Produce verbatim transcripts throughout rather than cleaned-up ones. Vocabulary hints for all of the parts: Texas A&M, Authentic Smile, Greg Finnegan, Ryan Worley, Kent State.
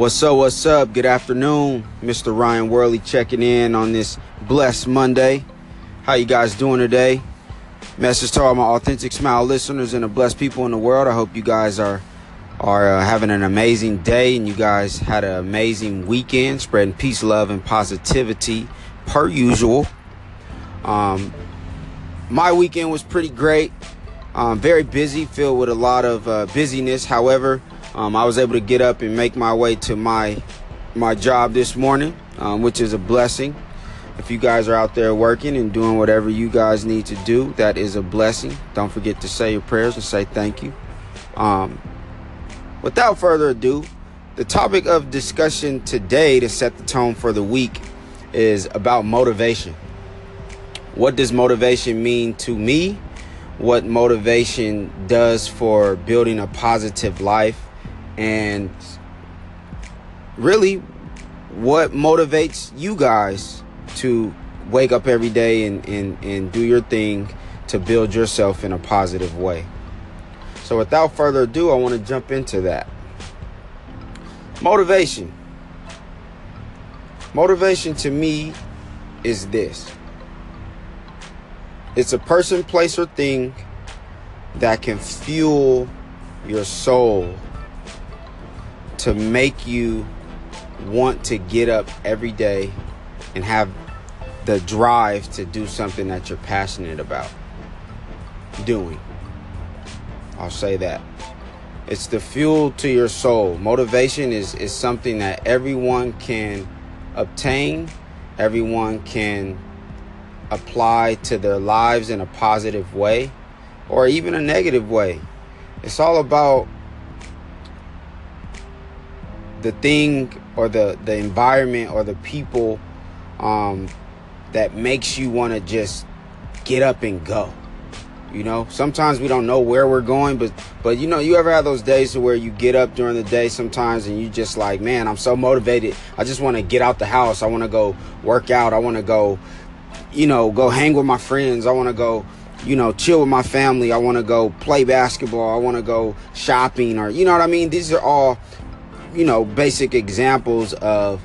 What's up, what's up? Good afternoon. Mister Ryan Worley checking in on this blessed Monday. How you guys doing today? Message to all my Authentic Smile listeners and the blessed people in the world. I hope you guys are are uh, having an amazing day and you guys had an amazing weekend, spreading peace, love, and positivity per usual. Um, my weekend was pretty great. Um, very busy, filled with a lot of uh, busyness. However, um, I was able to get up and make my way to my my job this morning, um, which is a blessing. If you guys are out there working and doing whatever you guys need to do, that is a blessing. Don't forget to say your prayers and say thank you. Um, without further ado, the topic of discussion today to set the tone for the week is about motivation. What does motivation mean to me? What motivation does for building a positive life? And really, what motivates you guys to wake up every day and, and, and do your thing to build yourself in a positive way? So without further ado, I want to jump into that. Motivation. Motivation to me is this. It's a person, place, or thing that can fuel your soul to make you want to get up every day and have the drive to do something that you're passionate about doing. I'll say that. It's the fuel to your soul. Motivation is, is something that everyone can obtain. Everyone can apply to their lives in a positive way or even a negative way. It's all about the thing or the, the environment or the people Um, that makes you want to just get up and go. You know, sometimes we don't know where we're going, but but you know, you ever have those days where you get up during the day sometimes and you just like, man, I'm so motivated. I just want to get out the house. I want to go work out. I want to go, you know, go hang with my friends. I want to go, you know, chill with my family. I want to go play basketball. I want to go shopping, or you know what I mean? These are all, you know, basic examples of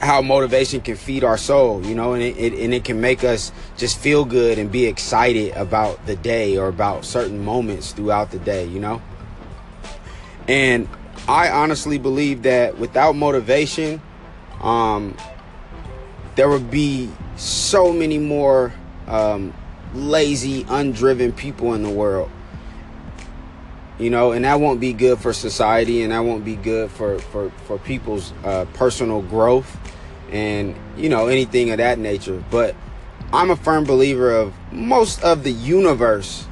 how motivation can feed our soul, you know, and it, it and it can make us just feel good and be excited about the day or about certain moments throughout the day, you know. And I honestly believe that without motivation, um, there would be so many more um, lazy, undriven people in the world, you know, and that won't be good for society, and that won't be good for for for people's uh, personal growth, and you know, anything of that nature. But I'm a firm believer of most of the universe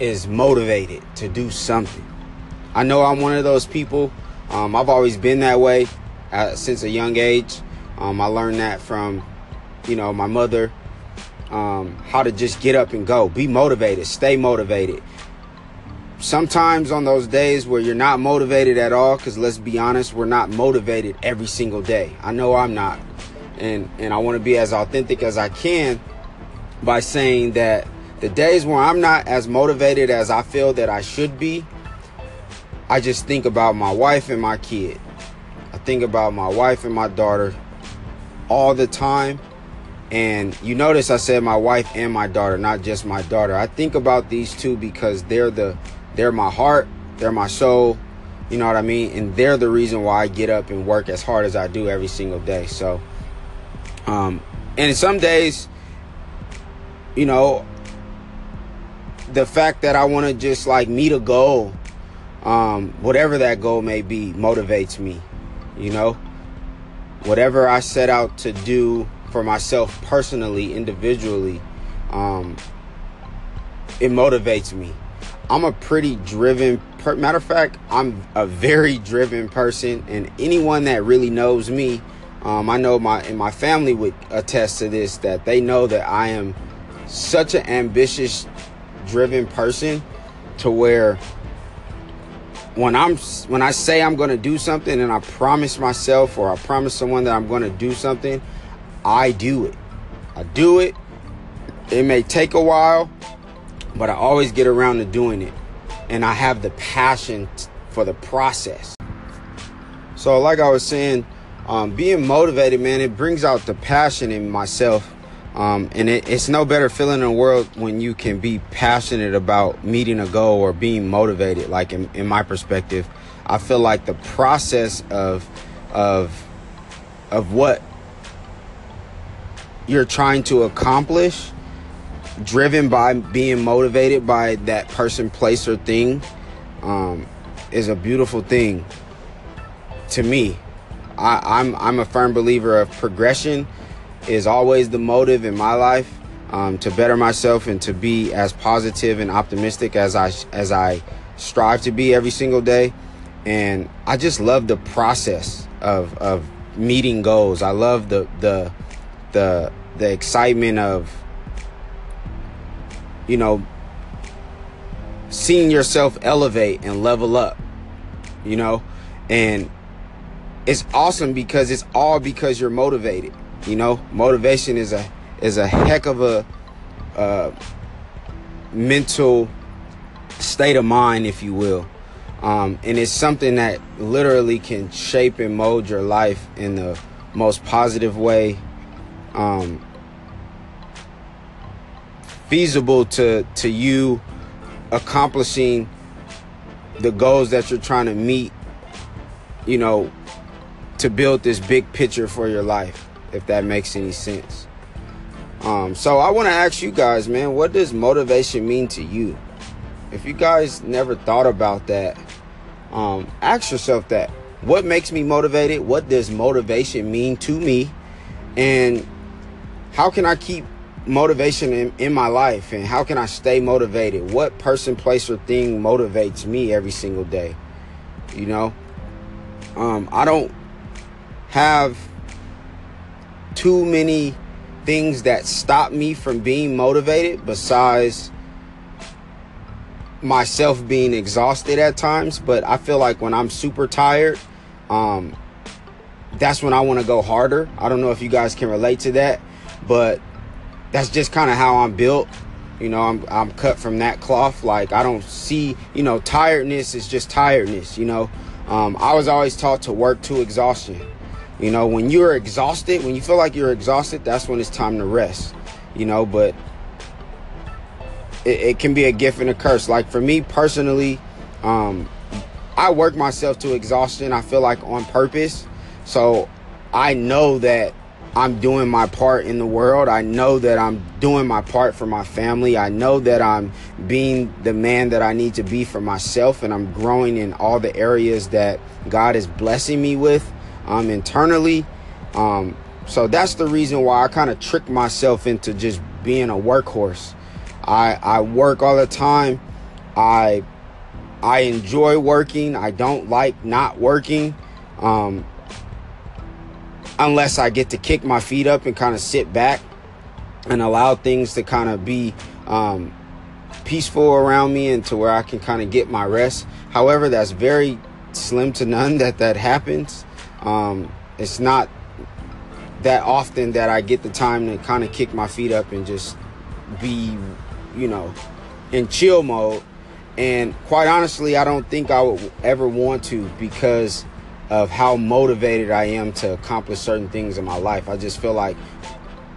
is motivated to do something. I know I'm one of those people. Um, I've always been that way uh, since a young age. Um, I learned that from, you know, my mother, um, how to just get up and go, be motivated, stay motivated. Sometimes on those days where you're not motivated at all, because let's be honest, we're not motivated every single day. I know I'm not. And and I want to be as authentic as I can by saying that the days where I'm not as motivated as I feel that I should be, I just think about my wife and my kid. I think about my wife and my daughter all the time. And you notice I said my wife and my daughter, not just my daughter. I think about these two because they're the... they're my heart, they're my soul, you know what I mean? And they're the reason why I get up and work as hard as I do every single day. So, um, and some days, you know, the fact that I want to just like meet a goal, um, whatever that goal may be, motivates me, you know? Whatever I set out to do for myself personally, individually, um, it motivates me. I'm a pretty driven, per- matter of fact, I'm a very driven person, and anyone that really knows me, um, I know my and my family would attest to this, that they know that I am such an ambitious, driven person to where when I'm when I say I'm going to do something and I promise myself or I promise someone that I'm going to do something, I do it. I do it. It may take a while, but I always get around to doing it, and I have the passion for the process. So like I was saying, um, being motivated, man, it brings out the passion in myself. Um, and it, it's no better feeling in the world when you can be passionate about meeting a goal or being motivated. Like in, in my perspective, I feel like the process of of of what you're trying to accomplish, driven by being motivated by that person, place, or thing, um, is a beautiful thing to me. I, I'm I'm a firm believer of progression is always the motive in my life, um, to better myself and to be as positive and optimistic as I as I strive to be every single day. And I just love the process of of meeting goals. I love the the the the excitement of, you know, seeing yourself elevate and level up, you know, and it's awesome because it's all because you're motivated. You know, motivation is a is a heck of a uh, mental state of mind, if you will. Um, and it's something that literally can shape and mold your life in the most positive way um, feasible to, to you accomplishing the goals that you're trying to meet, you know, to build this big picture for your life, if that makes any sense. Um, so I want to ask you guys, man, what does motivation mean to you? If you guys never thought about that, um, ask yourself that. What makes me motivated? What does motivation mean to me? And how can I keep motivation in, in my life? And how can I stay motivated? What person, place, or thing motivates me every single day? You know, um, I don't have too many things that stop me from being motivated besides myself being exhausted at times. But I feel like when I'm super tired, um, that's when I want to go harder. I don't know if you guys can relate to that, but that's just kind of how I'm built. You know, I'm, I'm cut from that cloth. Like, I don't see, you know, tiredness is just tiredness. You know, um, I was always taught to work to exhaustion. You know, when you're exhausted, when you feel like you're exhausted, that's when it's time to rest, you know, but it, it can be a gift and a curse. Like for me personally, um, I work myself to exhaustion, I feel like on purpose. So I know that I'm doing my part in the world. I know that I'm doing my part for my family. I know that I'm being the man that I need to be for myself, and I'm growing in all the areas that God is blessing me with. Um, internally. Um, so that's the reason why I kind of trick myself into just being a workhorse. I, I work all the time. I, I enjoy working. I don't like not working. Um, unless I get to kick my feet up and kind of sit back and allow things to kind of be, um, peaceful around me and to where I can kind of get my rest. However, that's very slim to none that that happens. Um, it's not that often that I get the time to kind of kick my feet up and just be, you know, in chill mode. And quite honestly, I don't think I would ever want to because of how motivated I am to accomplish certain things in my life. I just feel like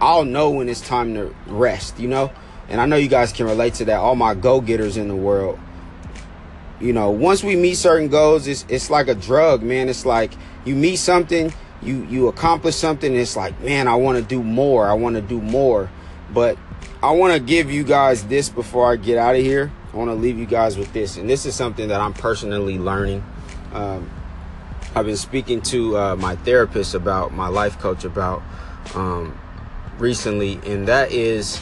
I'll know when it's time to rest, you know, and I know you guys can relate to that. All my go-getters in the world, you know, once we meet certain goals, it's, it's like a drug, man. It's like you meet something, you, you accomplish something. And it's like, man, I want to do more. I want to do more. But I want to give you guys this before I get out of here. I want to leave you guys with this. And this is something that I'm personally learning. Um, I've been speaking to uh, my therapist about, my life coach about um, recently. And that is,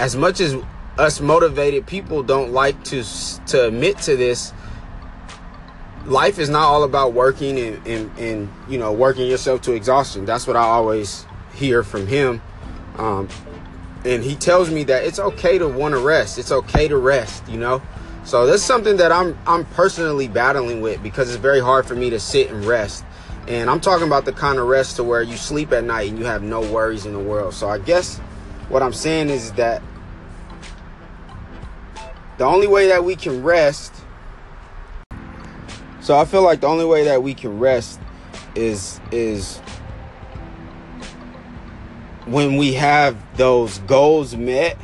as much as us motivated people don't like to to admit to this, life is not all about working and, and, and you know, working yourself to exhaustion. That's what I always hear from him. Um, and he tells me that it's okay to want to rest. It's okay to rest, you know. So that's something that I'm I'm personally battling with because it's very hard for me to sit and rest. And I'm talking about the kind of rest to where you sleep at night and you have no worries in the world. So I guess what I'm saying is that the only way that we can rest So I feel like the only way that we can rest is is when we have those goals met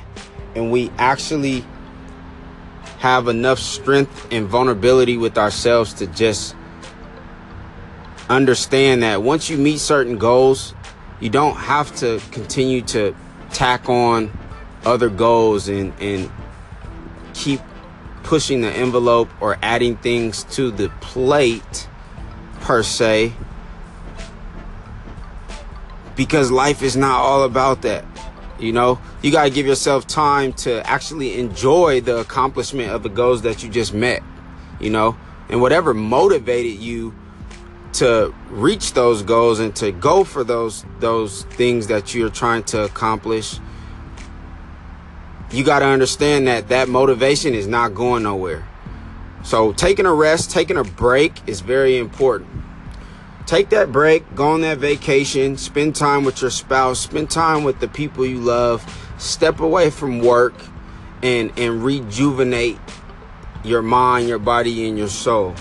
and we actually have enough strength and vulnerability with ourselves to just understand that once you meet certain goals, you don't have to continue to tack on other goals and, and keep pushing the envelope or adding things to the plate per se, because life is not all about that. You know, you got to give yourself time to actually enjoy the accomplishment of the goals that you just met, you know, and whatever motivated you to reach those goals and to go for those those things that you're trying to accomplish. You got to understand that that motivation is not going nowhere. So taking a rest, taking a break is very important. Take that break, go on that vacation, spend time with your spouse, spend time with the people you love, step away from work and, and rejuvenate your mind, your body, and your soul.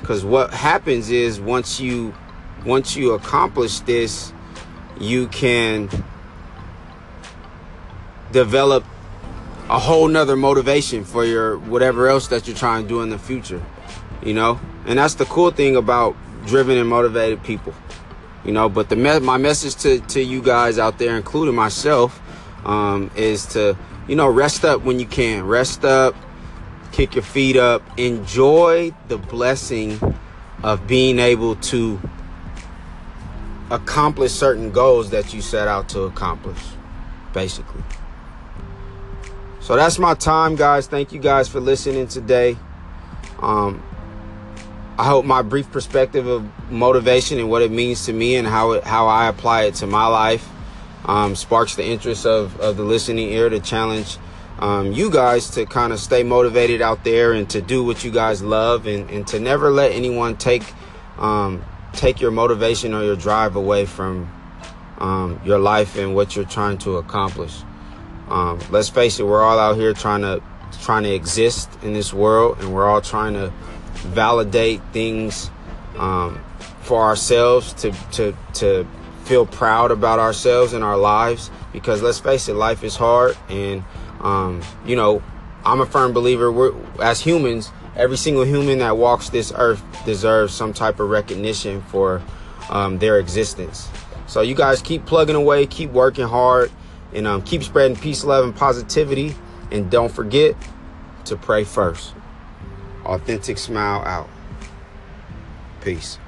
Because what happens is once you once you accomplish this, you can develop a whole nother motivation for your whatever else that you're trying to do in the future, you know. And that's the cool thing about driven and motivated people, you know. But the me- my message to, to you guys out there, including myself, um, is to, you know, rest up when you can. Rest up. Kick your feet up. Enjoy the blessing of being able to accomplish certain goals that you set out to accomplish, basically. So that's my time, guys. Thank you guys for listening today. Um, I hope my brief perspective of motivation and what it means to me and how it, how I apply it to my life um, sparks the interest of, of the listening ear to challenge Um, you guys to kind of stay motivated out there and to do what you guys love and, and to never let anyone take um, take your motivation or your drive away from um, your life and what you're trying to accomplish. Um, let's face it, we're all out here trying to trying to exist in this world, and we're all trying to validate things um, for ourselves to to to feel proud about ourselves and our lives. Because let's face it, life is hard. And Um, you know, I'm a firm believer we're, as humans, every single human that walks this earth deserves some type of recognition for um, their existence. So you guys keep plugging away, keep working hard, and um, keep spreading peace, love, and positivity. And don't forget to pray first. Authentic Smile out. Peace.